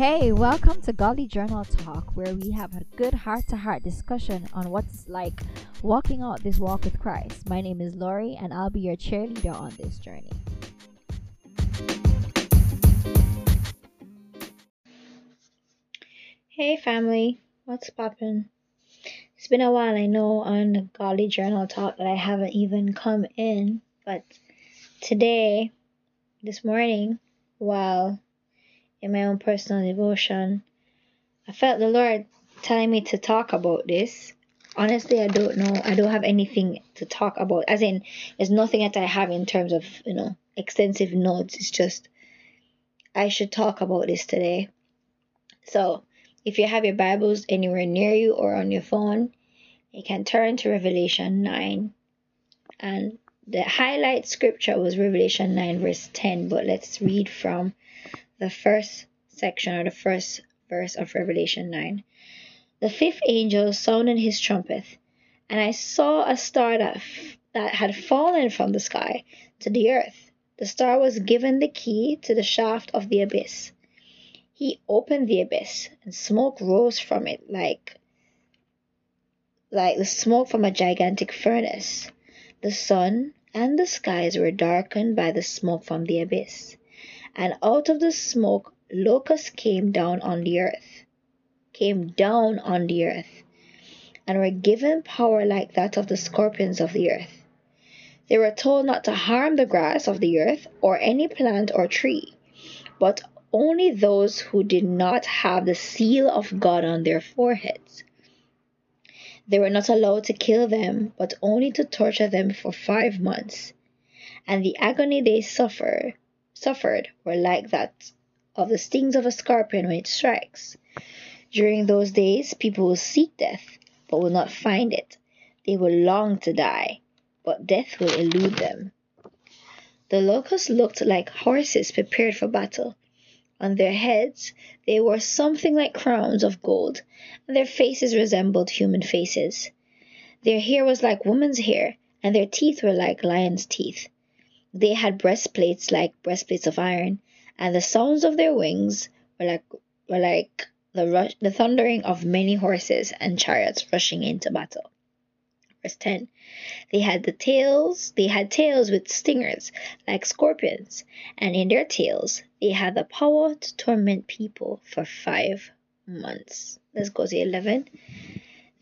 Hey, welcome to Godly Journal Talk, where we have a good heart-to-heart discussion on what it's like walking out this walk with Christ. My name is Lori, and I'll be your cheerleader on this journey. Hey family, what's poppin'? It's been a while, I know, on the Godly Journal Talk that I haven't even come in, but today, this morning, while in my own personal devotion, I felt the Lord telling me to talk about this. Honestly, I don't know. I don't have anything to talk about. As in, there's nothing that I have in terms of, extensive notes. It's just, I should talk about this today. So, if you have your Bibles anywhere near you or on your phone, you can turn to Revelation 9. And the highlight scripture was Revelation 9 verse 10. But let's read from the first section or the first verse of Revelation 9. The fifth angel sounded his trumpet, and I saw a star that had fallen from the sky to the earth. The star was given the key to the shaft of the abyss. He opened the abyss, and smoke rose from it like the smoke from a gigantic furnace. The sun and the skies were darkened by the smoke from the abyss. And out of the smoke, locusts came down on the earth, and were given power like that of the scorpions of the earth. They were told not to harm the grass of the earth or any plant or tree, but only those who did not have the seal of God on their foreheads. They were not allowed to kill them, but only to torture them for 5 months. And the agony they suffered were like that of the stings of a scorpion when it strikes. During those days, people will seek death, but will not find it. They will long to die, but death will elude them. The locusts looked like horses prepared for battle. On their heads, they wore something like crowns of gold, and their faces resembled human faces. Their hair was like woman's hair, and their teeth were like lions' teeth. They had breastplates like breastplates of iron, and the sounds of their wings were like the thundering of many horses and chariots rushing into battle. Verse 10. They had tails with stingers like scorpions, and in their tails they had the power to torment people for 5 months. Let's go to 11.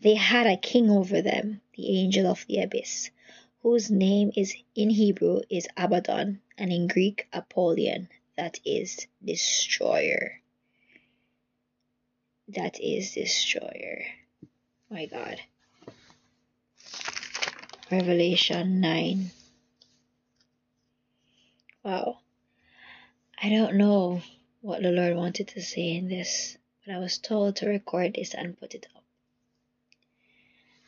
They had a king over them, the angel of the abyss, whose name is in Hebrew is Abaddon, and in Greek Apollyon, that is destroyer. My God. Revelation 9. Wow. I don't know what the Lord wanted to say in this, but I was told to record this and put it up.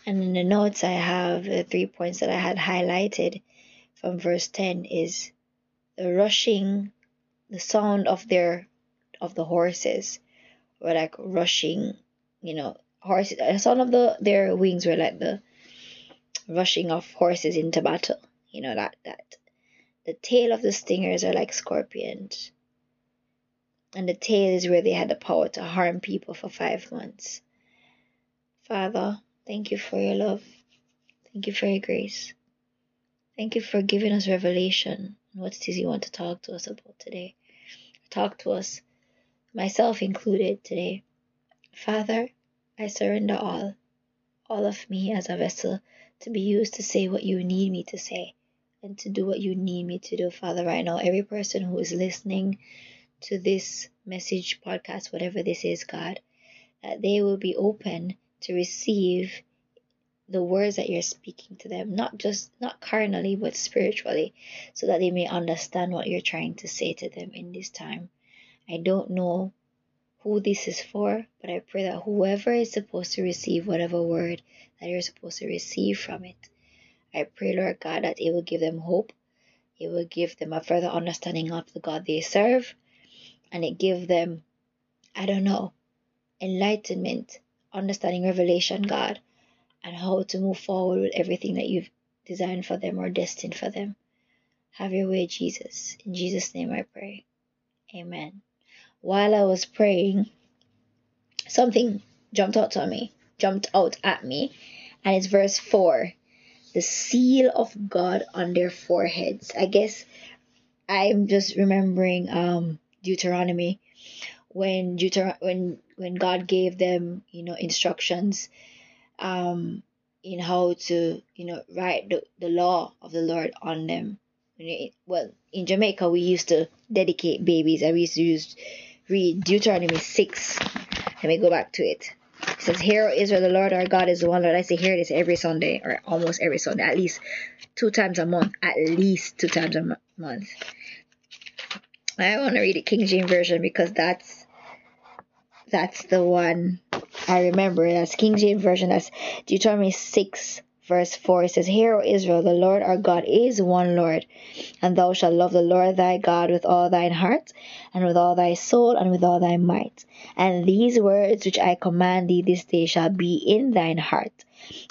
And in the notes I have, the 3 points that I had highlighted from verse 10 is the sound of the horses were like rushing, horses. The sound of their wings were like the rushing of horses into battle. That the tail of the stingers are like scorpions, and the tail is where they had the power to harm people for 5 months. Father, thank you for your love. Thank you for your grace. Thank you for giving us revelation on what it is you want to talk to us about today. Talk to us, myself included, today. Father, I surrender all of me as a vessel to be used to say what you need me to say and to do what you need me to do. Father, right now, every person who is listening to this message, podcast, whatever this is, God, that they will be open to receive the words that you're speaking to them, not carnally, but spiritually, so that they may understand what you're trying to say to them in this time. I don't know who this is for, but I pray that whoever is supposed to receive whatever word that you're supposed to receive from it, I pray, Lord God, that it will give them hope, it will give them a further understanding of the God they serve, and it give them, enlightenment, understanding, revelation, God, and how to move forward with everything that you've designed for them or destined for them. Have your way, Jesus. In Jesus' name I pray. Amen. while I was praying, something jumped out at me, and it's verse 4. The seal of God on their foreheads. I guess I'm just remembering Deuteronomy, when God gave them, instructions in how to, write the law of the Lord on them. Well, in Jamaica, we used to dedicate babies. I used to read Deuteronomy 6. Let me go back to it. It says, "Hear, O Israel, the Lord our God is the one Lord." I say hear this every Sunday, or almost every Sunday, at least two times a month. I want to read the King James Version because that's the one I remember. That's King James Version. That's Deuteronomy 6, verse 4. It says, "Hear, O Israel, the Lord our God is one Lord, and thou shalt love the Lord thy God with all thine heart, and with all thy soul, and with all thy might. And these words which I command thee this day shall be in thine heart,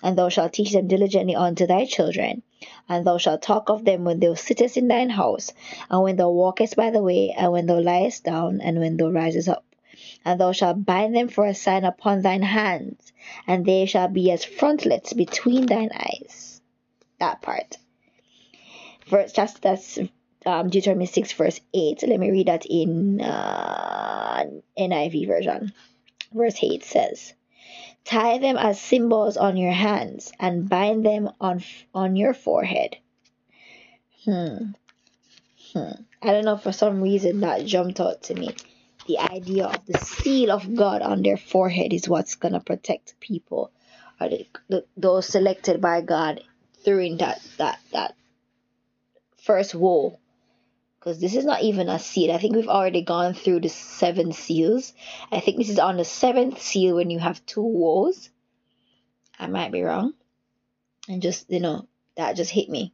and thou shalt teach them diligently unto thy children. And thou shalt talk of them when thou sittest in thine house, and when thou walkest by the way, and when thou liest down, and when thou risest up. And thou shalt bind them for a sign upon thine hands, and they shall be as frontlets between thine eyes." That part. That's Deuteronomy 6, verse 8. Let me read that in NIV version. Verse 8 says, "Tie them as symbols on your hands, and bind them on your forehead." I don't know, for some reason that jumped out to me. The idea of the seal of God on their forehead is what's going to protect people, or those selected by God during that first woe. Because this is not even a seal. I think we've already gone through the 7 seals. I think this is on the 7th seal when you have 2 woes. I might be wrong. And just, that just hit me.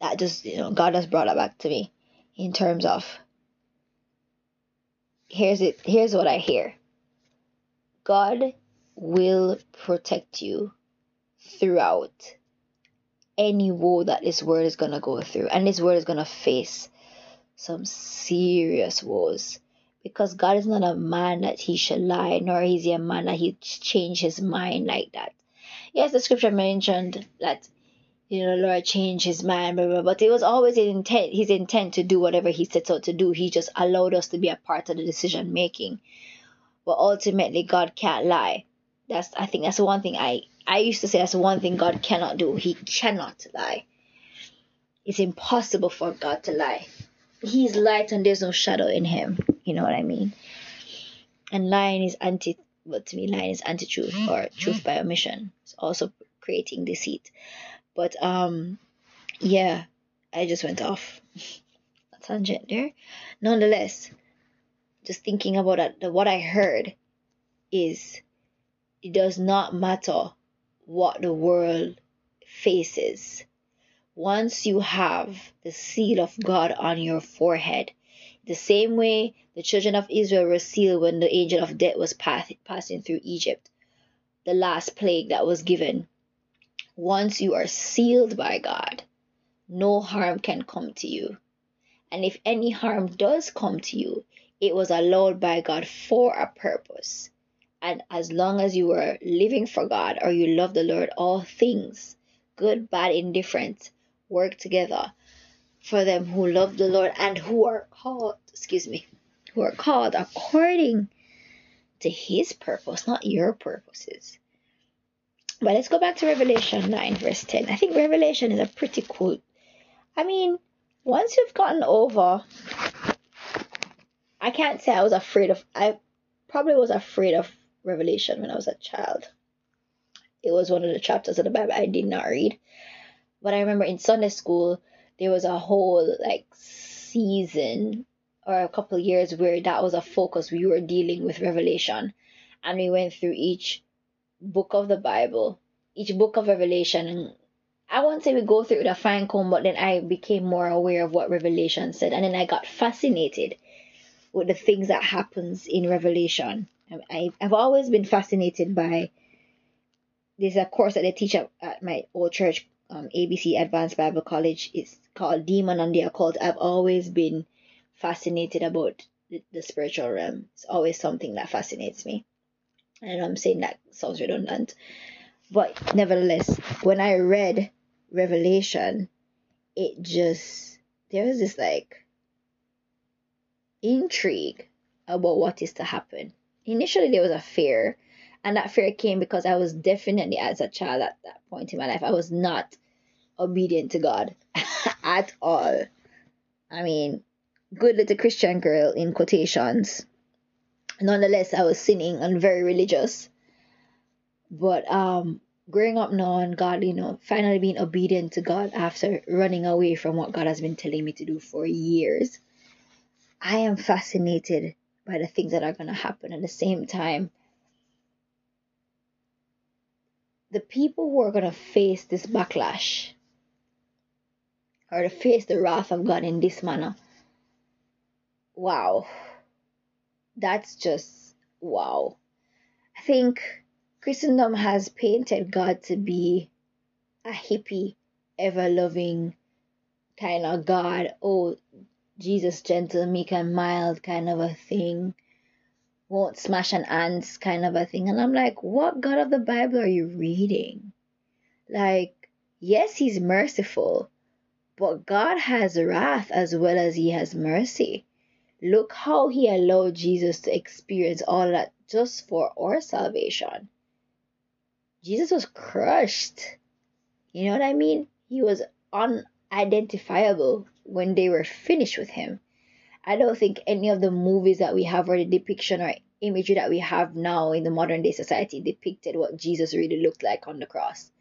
That just, God has brought it back to me in terms of, here's what I hear. God will protect you throughout any woe that this world is going to go through. And this world is going to face some serious woes. Because God is not a man that he should lie, nor is he a man that he change his mind like that. Yes, the scripture mentioned that, Lord changed his mind, blah, blah, blah, but it was always his intent to do whatever he sets out to do. He just allowed us to be a part of the decision making. But ultimately, God can't lie. I think that's one thing I used to say, that's one thing God cannot do. He cannot lie. It's impossible for God to lie. He's light and there's no shadow in him. You know what I mean? And lying is anti-truth, or truth by omission. It's also creating deceit. But, yeah, I just went off a tangent there. Nonetheless, just thinking about that, what I heard is, it does not matter what the world faces. Once you have the seal of God on your forehead, the same way the children of Israel were sealed when the angel of death was passing through Egypt, the last plague that was given. Once you are sealed by God, no harm can come to you. And if any harm does come to you, it was allowed by God for a purpose. And as long as you were living for God, or you love the Lord, all things, good, bad, indifferent, work together for them who love the Lord and who are called according to his purpose, not your purposes. But let's go back to Revelation 9, verse 10. I think Revelation is a pretty cool. Once you've gotten over, I can't say I probably was afraid of Revelation when I was a child. It was one of the chapters of the Bible I did not read. But I remember in Sunday school, there was a whole season or a couple years where that was a focus. We were dealing with Revelation, and we went through each book of the Bible, each book of Revelation. And I won't say we go through the fine comb, but then I became more aware of what Revelation said. And then I got fascinated with the things that happens in Revelation. I've always been fascinated by, there's a course that they teach at my old church, ABC Advanced Bible College. It's called Demon on the Occult. I've always been fascinated about the spiritual realm. It's always something that fascinates me. I know I'm saying that sounds redundant, but nevertheless, when I read Revelation, it just, there was this like intrigue about what is to happen. Initially, there was a fear, and that fear came because I was definitely, as a child at that point in my life, I was not obedient to God at all. I mean, good little Christian girl in quotations. Nonetheless, I was sinning and very religious. But growing up now and God, you know, finally being obedient to God after running away from what God has been telling me to do for years, I am fascinated by the things that are going to happen. At the same time, the people who are going to face this backlash or to face the wrath of God in this manner, wow. That's just, wow. I think Christendom has painted God to be a hippie, ever-loving kind of God. Oh, Jesus, gentle, meek, and mild kind of a thing. Won't smash an ants kind of a thing. And I'm like, what God of the Bible are you reading? Like, yes, he's merciful, but God has wrath as well as he has mercy. Look how he allowed Jesus to experience all that just for our salvation. Jesus was crushed. You know what I mean? He was unidentifiable when they were finished with him. I don't think any of the movies that we have or the depiction or imagery that we have now in the modern day society depicted what Jesus really looked like on the cross.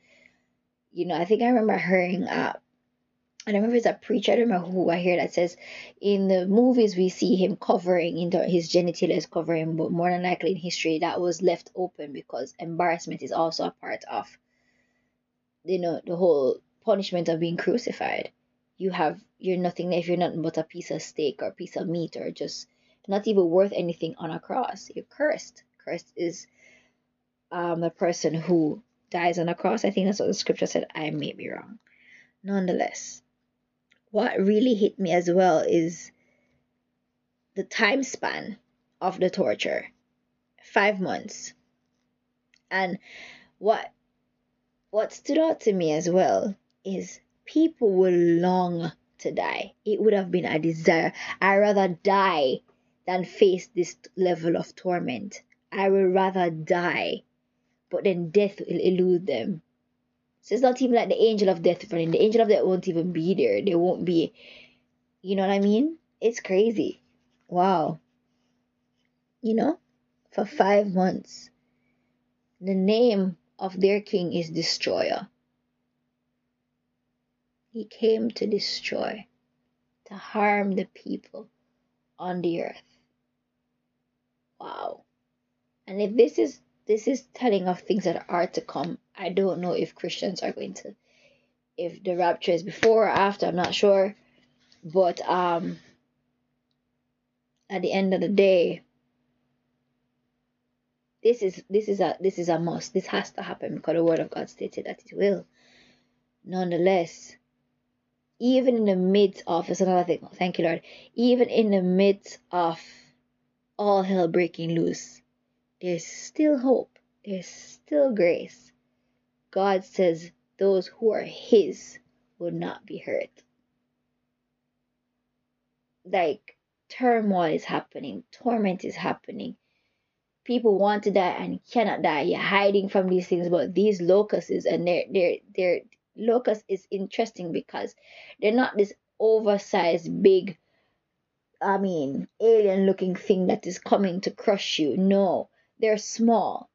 You know, I think I remember hearing I don't remember if it's a preacher, I don't remember who I hear that says, in the movies we see him covering, his genitalia covering, but more than likely in history that was left open because embarrassment is also a part of, you know, the whole punishment of being crucified. You're nothing if you're nothing but a piece of steak or a piece of meat or just not even worth anything on a cross. You're cursed. Cursed is a person who dies on a cross. I think that's what the scripture said. I may be wrong. Nonetheless, what really hit me as well is the time span of the torture. 5 months. And what stood out to me as well is people were long to die. It would have been a desire. I'd rather die than face this level of torment. I would rather die. But then death will elude them. So it's not even like the angel of death running. The angel of death won't even be there. They won't be, you know what I mean? It's crazy. Wow. You know, for 5 months, the name of their king is Destroyer. He came to destroy, to harm the people on the earth. Wow. And if this is telling of things that are to come, I don't know if Christians are going to, if the rapture is before or after, I'm not sure. But at the end of the day, this is a must. This has to happen because the word of God stated that it will. Nonetheless, even in the midst of, it's another thing, thank you Lord, even in the midst of all hell breaking loose, there's still hope, there's still grace. God says those who are his will not be hurt. Like, turmoil is happening, torment is happening. People want to die and cannot die. You're hiding from these things, but these locusts, and they're locust is interesting because they're not this oversized, big, alien-looking thing that is coming to crush you. No, they're small,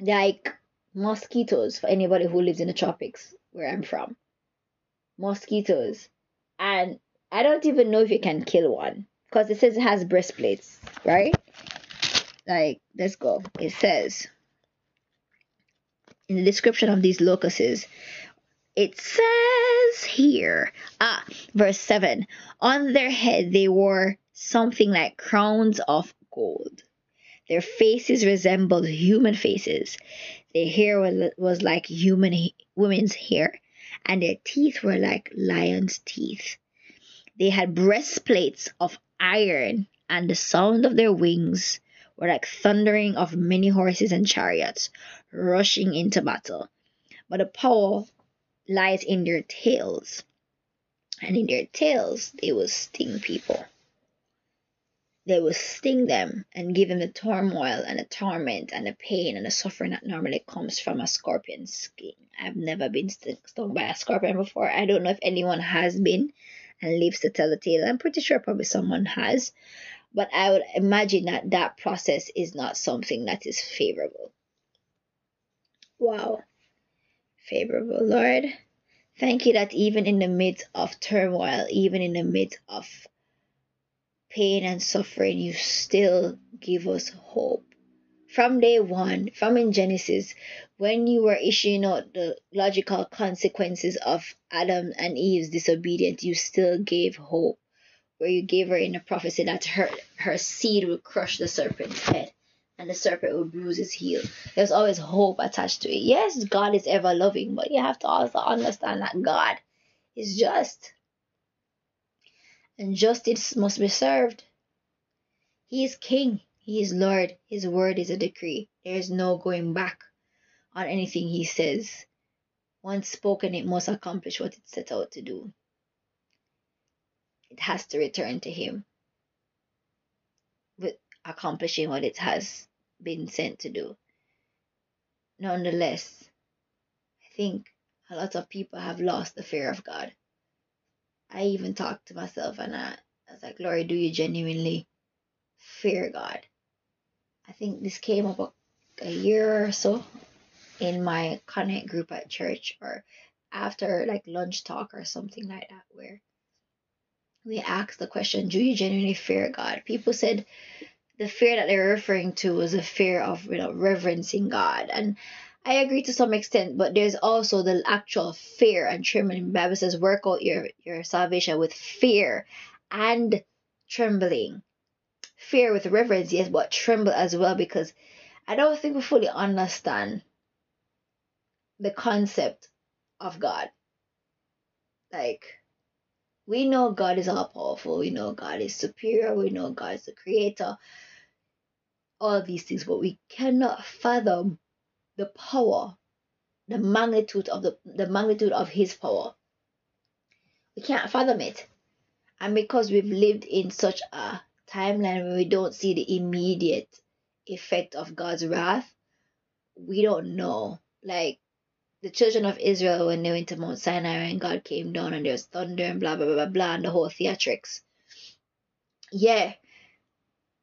like mosquitoes for anybody who lives in the tropics where I'm from. Mosquitoes. And I don't even know if you can kill one because it says it has breastplates, right? Like, let's go. It says, in the description of these locusts, it says here, verse 7, on their head they wore something like crowns of gold. Their faces resembled human faces. Their hair was like women's hair, and their teeth were like lions' teeth. They had breastplates of iron, and the sound of their wings were like thundering of many horses and chariots rushing into battle. But the power lies in their tails, and in their tails they will sting people. They will sting them and give them the turmoil and the torment and the pain and the suffering that normally comes from a scorpion's skin. I've never been stung by a scorpion before. I don't know if anyone has been and lives to tell the tale. I'm pretty sure probably someone has. But I would imagine that that process is not something that is favorable. Wow. Favorable, Lord. Thank you that even in the midst of turmoil, even in the midst of pain and suffering, you still give us hope. From day one, from in Genesis, when you were issuing out the logical consequences of Adam and Eve's disobedience, you still gave hope, where you gave her in a prophecy that her seed would crush the serpent's head and the serpent would bruise his heel. There's always hope attached to it. Yes, God is ever loving, but you have to also understand that God is just. And justice must be served. He is King. He is Lord. His word is a decree. There is no going back on anything he says. Once spoken, it must accomplish what it set out to do. It has to return to him with accomplishing what it has been sent to do. Nonetheless, I think a lot of people have lost the fear of God. I even talked to myself and I was like, Lord, do you genuinely fear God? I think this came up a year or so in my connect group at church, or after like lunch talk or something like that, where we asked the question, do you genuinely fear God? People said the fear that they were referring to was a fear of, you know, reverencing God. And I agree to some extent, but there's also the actual fear and trembling. The Bible says, work out your salvation with fear and trembling. Fear with reverence, yes, but tremble as well, because I don't think we fully understand the concept of God. Like, we know God is all-powerful. We know God is superior. We know God is the creator. All these things, but we cannot fathom the power, the magnitude of the magnitude of his power. We can't fathom it. And because we've lived in such a timeline where we don't see the immediate effect of God's wrath, we don't know. Like the children of Israel when they went to Mount Sinai and God came down and there was thunder and blah, blah, blah, blah, blah, and the whole theatrics. Yeah,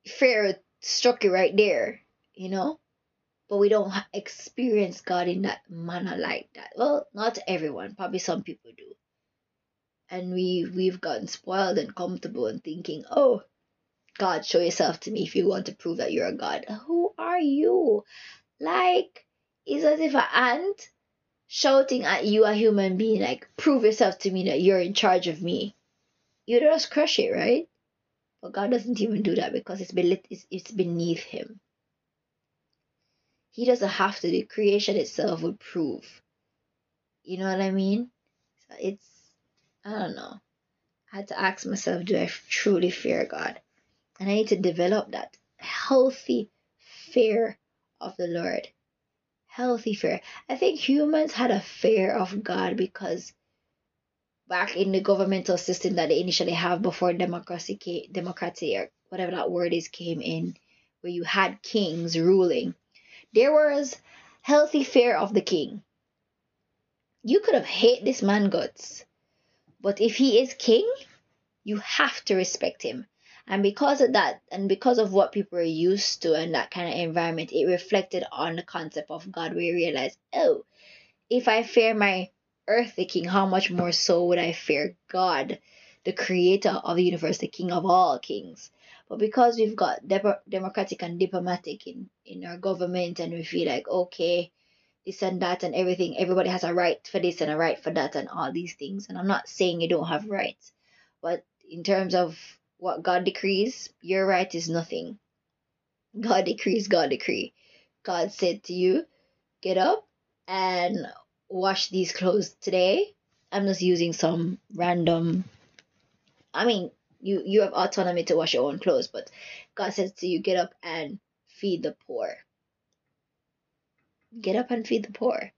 fear struck you right there, you know? But we don't experience God in that manner like that. Well, not everyone. Probably some people do. And we've gotten spoiled and comfortable and thinking, oh, God, show yourself to me if you want to prove that you're a God. Who are you? Like, it's as if an ant shouting at you, a human being, like, prove yourself to me that you're in charge of me. You just crush it, right? But God doesn't even do that because it's beneath him. He doesn't have to. The creation itself would prove. You know what I mean? So it's, I don't know. I had to ask myself, do I truly fear God? And I need to develop that healthy fear of the Lord. Healthy fear. I think humans had a fear of God because back in the governmental system that they initially have before democracy or whatever that word is came in, where you had kings ruling, there was healthy fear of the king. You could have hated this man guts, but if he is king, you have to respect him. And because of that, and because of what people are used to and that kind of environment, it reflected on the concept of God, where you realize, oh, if I fear my earthly king, how much more so would I fear God, the creator of the universe, the king of all kings? But because we've got democratic and diplomatic in our government, and we feel like, okay, this and that and everything, everybody has a right for this and a right for that and all these things. And I'm not saying you don't have rights, but in terms of what God decrees, your right is nothing. God decrees, God decree. God said to you, get up and wash these clothes today. I'm just using some random, You have autonomy to wash your own clothes, but God says to you, get up and feed the poor. Get up and feed the poor.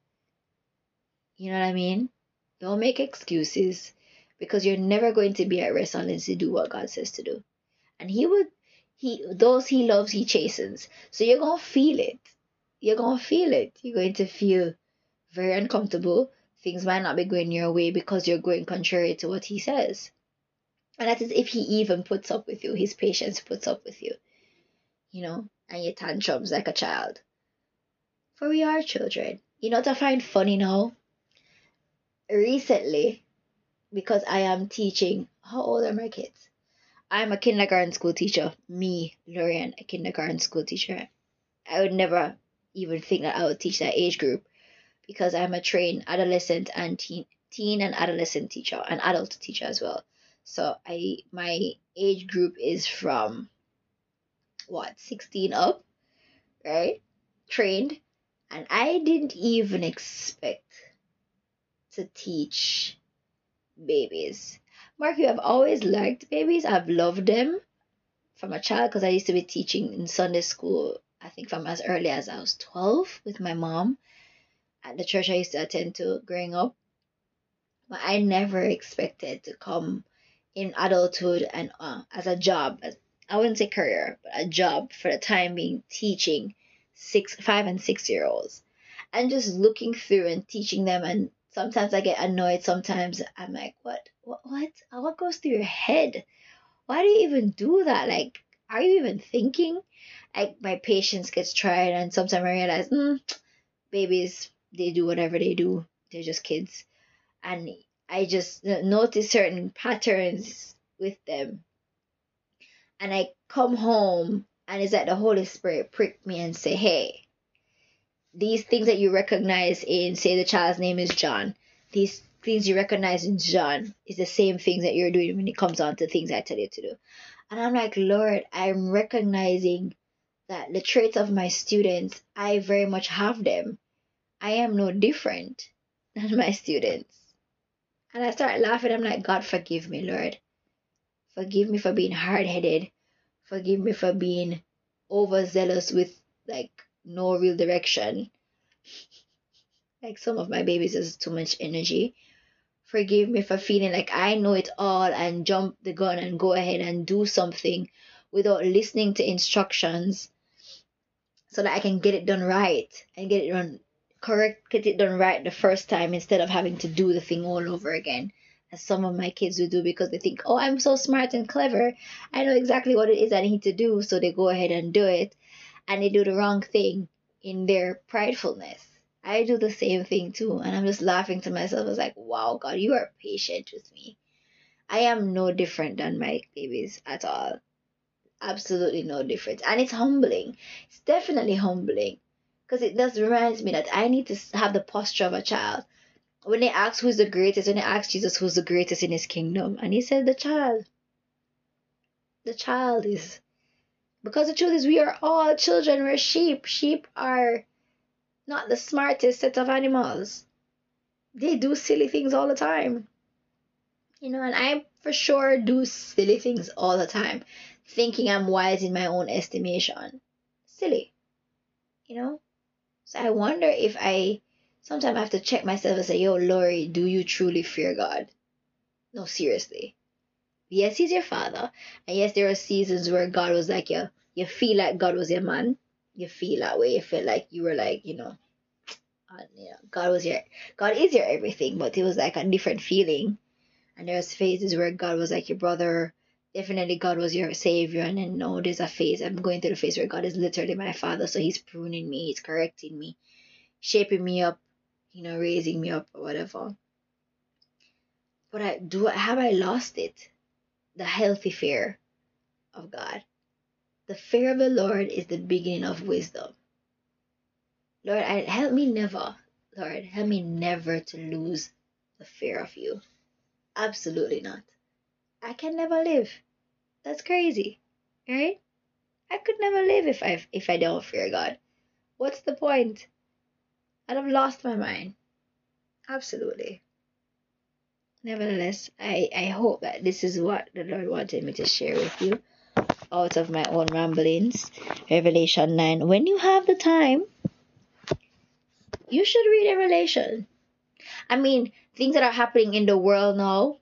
You know what I mean? Don't make excuses, because you're never going to be at rest unless you do what God says to do. And those he loves, he chastens. So you're going to feel it. You're going to feel it. You're going to feel very uncomfortable. Things might not be going your way because you're going contrary to what he says. And that is if he even puts up with you. His patience puts up with you. You know, and your tantrums like a child. For we are children. You know what I find funny now? Recently, because I am teaching, how old are my kids? I'm a kindergarten school teacher. Me, Lorian, a kindergarten school teacher. I would never even think that I would teach that age group, because I'm a trained adolescent and teen and adolescent teacher, an adult teacher as well. So my age group is from, 16 up, right? Trained. And I didn't even expect to teach babies. Mark, you have always liked babies. I've loved them from a child, because I used to be teaching in Sunday school, I think from as early as I was 12 with my mom at the church I used to attend to growing up. But I never expected to come in adulthood and as a job, I wouldn't say career, but a job for the time being, teaching 5 and 6 year olds, and just looking through and teaching them. And sometimes I get annoyed. Sometimes I'm like, what goes through your head? Why do you even do that? Like, are you even thinking? Like, my patience gets tried, and sometimes I realize, babies, they do whatever they do. They're just kids. And I just notice certain patterns with them. And I come home, and it's like the Holy Spirit pricked me and say, hey, these things that you recognize in, say the child's name is John, these things you recognize in John is the same things that you're doing when it comes down to things I tell you to do. And I'm like, Lord, I'm recognizing that the traits of my students, I very much have them. I am no different than my students. And I start laughing. I'm like, God, forgive me, Lord. Forgive me for being hard-headed. Forgive me for being overzealous with, like, no real direction. Like, some of my babies is too much energy. Forgive me for feeling like I know it all and jump the gun and go ahead and do something without listening to instructions so that I can get it done right and get it done right the first time, instead of having to do the thing all over again, as some of my kids would do, because they think, oh, I'm so smart and clever. I know exactly what it is I need to do. So they go ahead and do it, and they do the wrong thing in their pridefulness. I do the same thing too. And I'm just laughing to myself. I was like, wow, God, you are patient with me. I am no different than my babies at all. Absolutely no difference. And it's humbling. It's definitely humbling. Because it just reminds me that I need to have the posture of a child. When they ask who's the greatest, when they ask Jesus who's the greatest in his kingdom, and he said the child. The child is. Because the truth is, we are all children. We're sheep. Sheep are not the smartest set of animals. They do silly things all the time. You know, and I for sure do silly things all the time, thinking I'm wise in my own estimation. Silly. You know? So I wonder if sometimes I have to check myself and say, yo, Lori, do you truly fear God? No, seriously. Yes, he's your father. And yes, there are seasons where God was like, you feel like God was your man. You feel that way. You feel like you were like, God is your everything, but it was like a different feeling. And there's phases where God was like your brother. Definitely God was your savior. And then there's a phase. I'm going through the phase where God is literally my father. So he's pruning me. He's correcting me, shaping me up, raising me up or whatever. But have I lost it? The healthy fear of God. The fear of the Lord is the beginning of wisdom. Lord, help me never to lose the fear of you. Absolutely not. I can never live. That's crazy, right? I could never live if I don't fear God. What's the point? I'd have lost my mind. Absolutely. Nevertheless, I hope that this is what the Lord wanted me to share with you out of my own ramblings. Revelation 9. When you have the time, you should read Revelation. I mean, things that are happening in the world now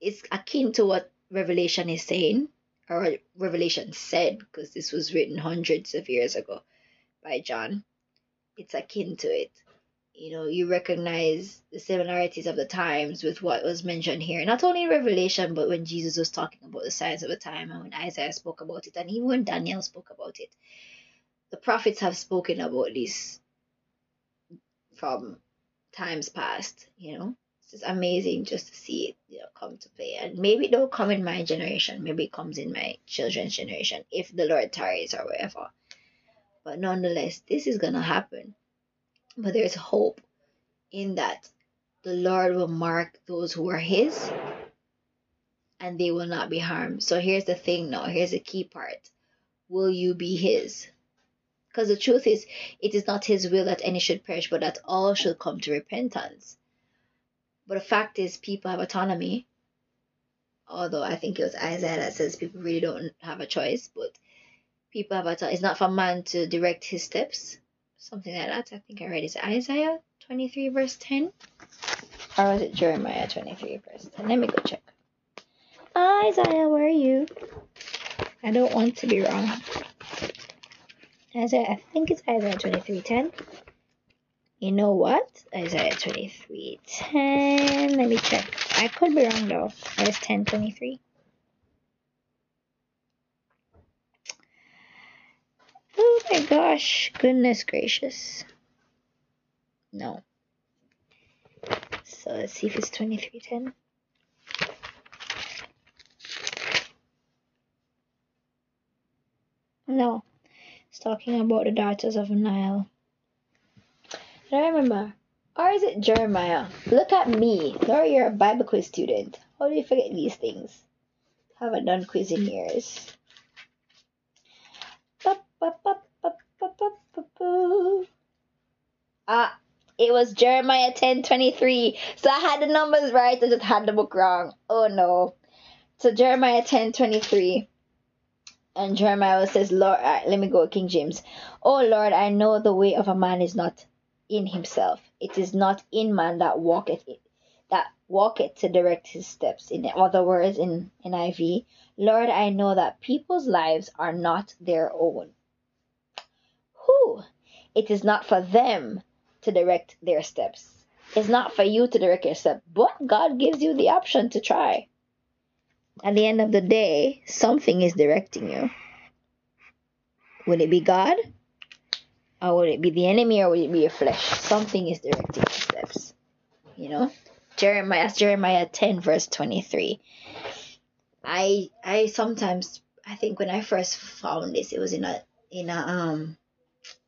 is akin to what Revelation is saying, or Revelation said, because this was written hundreds of years ago by John. It's akin to it. You know, you recognize the similarities of the times with what was mentioned here, not only in Revelation, but when Jesus was talking about the signs of the time, and when Isaiah spoke about it, and even when Daniel spoke about it. The prophets have spoken about this from times past, you know. It's just amazing just to see it, you know, come to play. And maybe it don't come in my generation, maybe it comes in my children's generation, if the Lord tarries or whatever. But nonetheless, this is going to happen. But there's hope in that the Lord will mark those who are His, and they will not be harmed. So here's the thing now. Here's the key part. Will you be His? Because the truth is, it is not His will that any should perish, but that all should come to repentance. But the fact is, people have autonomy. Although I think it was Isaiah that says people really don't have a choice, but people have autonomy. It's not for man to direct his steps. Something like that. I think I read it. Is Isaiah 23 verse 10? Or was it Jeremiah 23 verse 10? Let me go check. Isaiah, where are you? I don't want to be wrong. Isaiah, I think it's Isaiah 23:10. You know what? Isaiah 23:10. Let me check. I could be wrong though. Verse 10:23. Oh my gosh, goodness gracious. No. So let's see if it's 23:10. No. It's talking about the daughters of Nile. I remember. Or is it Jeremiah? Look at me. Laura, you're a Bible quiz student. How do you forget these things? Haven't done quiz in years. It was Jeremiah 10:23. So I had the numbers right, I just had the book wrong. Oh no. So Jeremiah 10:23. And Jeremiah says, Lord, let me go King James. Oh Lord, I know the way of a man is not in himself. It is not in man that walketh to direct his steps. In other words, in NIV, Lord, I know that people's lives are not their own. Who? It is not for them to direct their steps. It's not for you to direct your step, but God gives you the option to try. At the end of the day, something is directing you. Would it be God? Or would it be the enemy? Or would it be your flesh? Something is directing your steps. You know? Jeremiah 10 verse 23. I sometimes, I think when I first found this, it was in a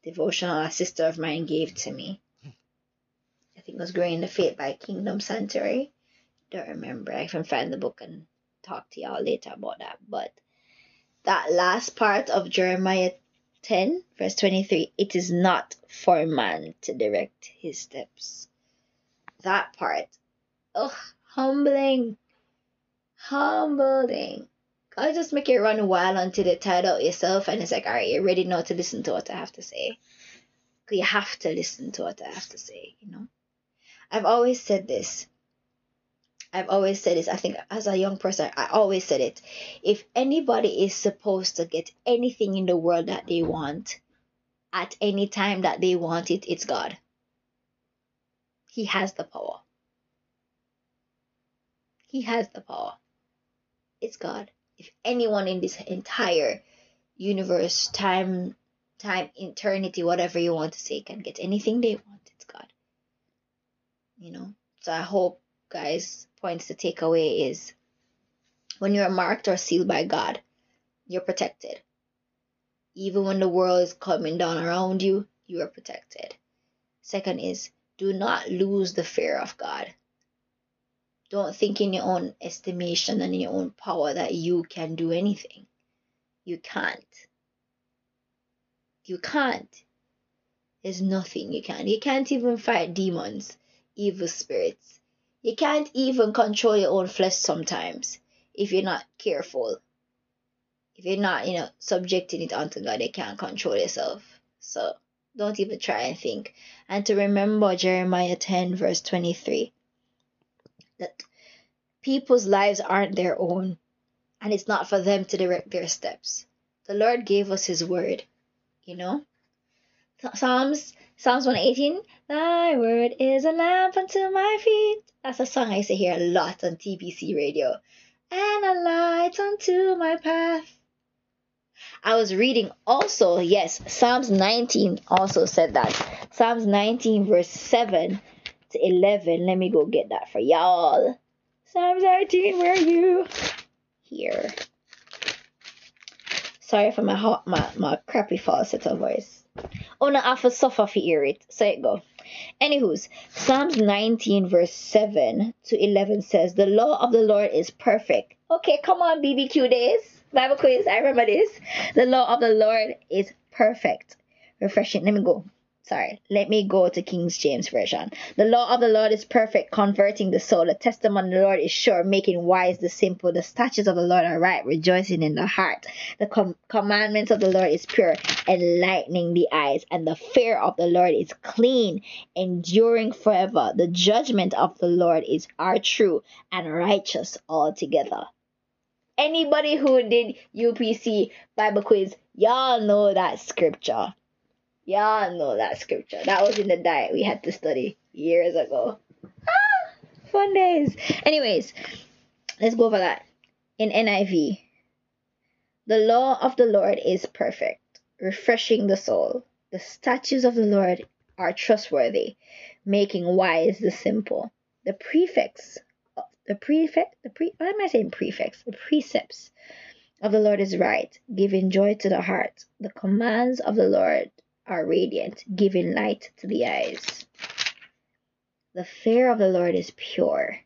devotional a sister of mine gave to me. I think it was Growing in the Faith by Kingdom Sanctuary. Don't remember. I can find the book and talk to y'all later about that. But that last part of Jeremiah 10 verse 23, it is not for man to direct his steps. That part. Humbling. God just make it run a while until they tired out yourself and it's like, alright, you're ready now to listen to what I have to say. Because you have to listen to what I have to say, you know. I've always said this. I think as a young person, I always said it. If anybody is supposed to get anything in the world that they want, at any time that they want it, it's God. He has the power. It's God. If anyone in this entire universe, time, eternity, whatever you want to say, can get anything they want, it's God. You know? So I hope, guys, points to take away is when you're marked or sealed by God, you're protected. Even when the world is coming down around you, you are protected. Second is, do not lose the fear of God. Don't think in your own estimation and in your own power that you can do anything. You can't. There's nothing you can. You can't even fight demons, evil spirits. You can't even control your own flesh sometimes if you're not careful. If you're not, subjecting it unto God, you can't control yourself. So don't even try and think. And to remember Jeremiah 10 verse 23. That people's lives aren't their own. And it's not for them to direct their steps. The Lord gave us his word. Psalms 118. Thy word is a lamp unto my feet. That's a song I used to hear a lot on TBC radio. And a light unto my path. I was reading also, yes, Psalms 19 also said that. Psalms 19 verse 7 to 11. Let me go get that for y'all. Psalms 19, where are you? Here. Sorry for my crappy falsetto voice. Oh no, I suffer for hear it. So it go. Anywho's, Psalms 19 verse 7 to 11 says, the law of the Lord is perfect. Okay, come on, BBQ days. Bible quiz, I remember this. The law of the Lord is perfect. Refreshing. Let me go to King James Version. The law of the Lord is perfect, converting the soul. The testimony of the Lord is sure, making wise the simple. The statutes of the Lord are right, rejoicing in the heart. The commandments of the Lord is pure, enlightening the eyes. And the fear of the Lord is clean, enduring forever. The judgment of the Lord are true and righteous altogether. Anybody who did UPC Bible quiz, y'all know that scripture. That was in the diet we had to study years ago. Fun days. Anyways, let's go over that. In NIV, the law of the Lord is perfect, refreshing the soul. The statutes of the Lord are trustworthy, making wise the simple. The precepts of the Lord is right, giving joy to the heart. The commands of the Lord are radiant, giving light to the eyes. The fear of the Lord is pure,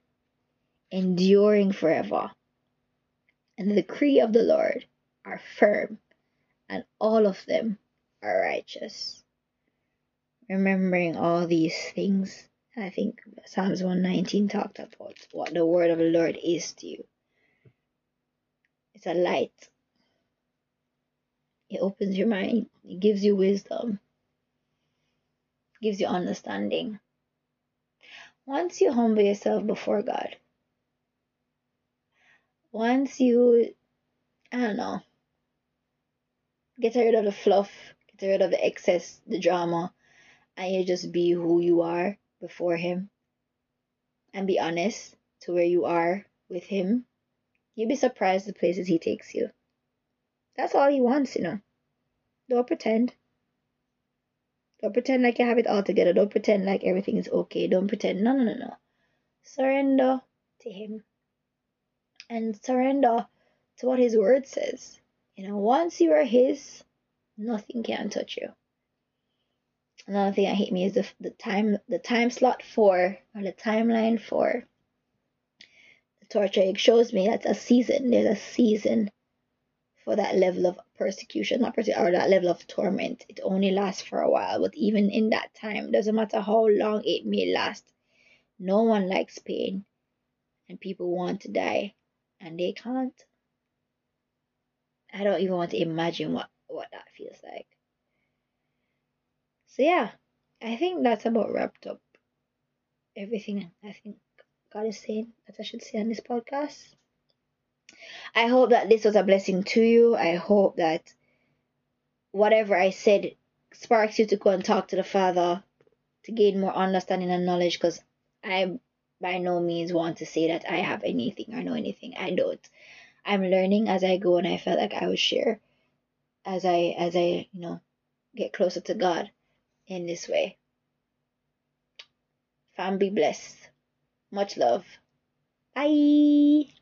enduring forever. And the decree of the Lord are firm, and all of them are righteous. Remembering all these things, I think Psalms 119 talked about what the word of the Lord is to you. It's a light. It opens your mind. It gives you wisdom. It gives you understanding. Once you humble yourself before God, once you, get rid of the fluff, get rid of the excess, the drama, and you just be who you are before him and be honest to where you are with him, you'll be surprised the places he takes you. That's all he wants, Don't pretend. Don't pretend like you have it all together. Don't pretend like everything is okay. Don't pretend. No. Surrender to him and surrender to what his word says. Once you are his, nothing can touch you. Another thing I hate me is the timeline for the torture. It shows me that's a season. There's a season for that level of persecution, or that level of torment. It only lasts for a while, but even in that time, doesn't matter how long it may last. No one likes pain, and people want to die, and they can't. I don't even want to imagine what that feels like. So yeah, I think that's about wrapped up everything I think God is saying that I should say on this podcast. I hope that this was a blessing to you. I hope that whatever I said sparks you to go and talk to the Father to gain more understanding and knowledge, because I by no means want to say that I have anything or know anything. I don't. I'm learning as I go, and I felt like I would share as I get closer to God in this way. Fam, be blessed. Much love. Bye.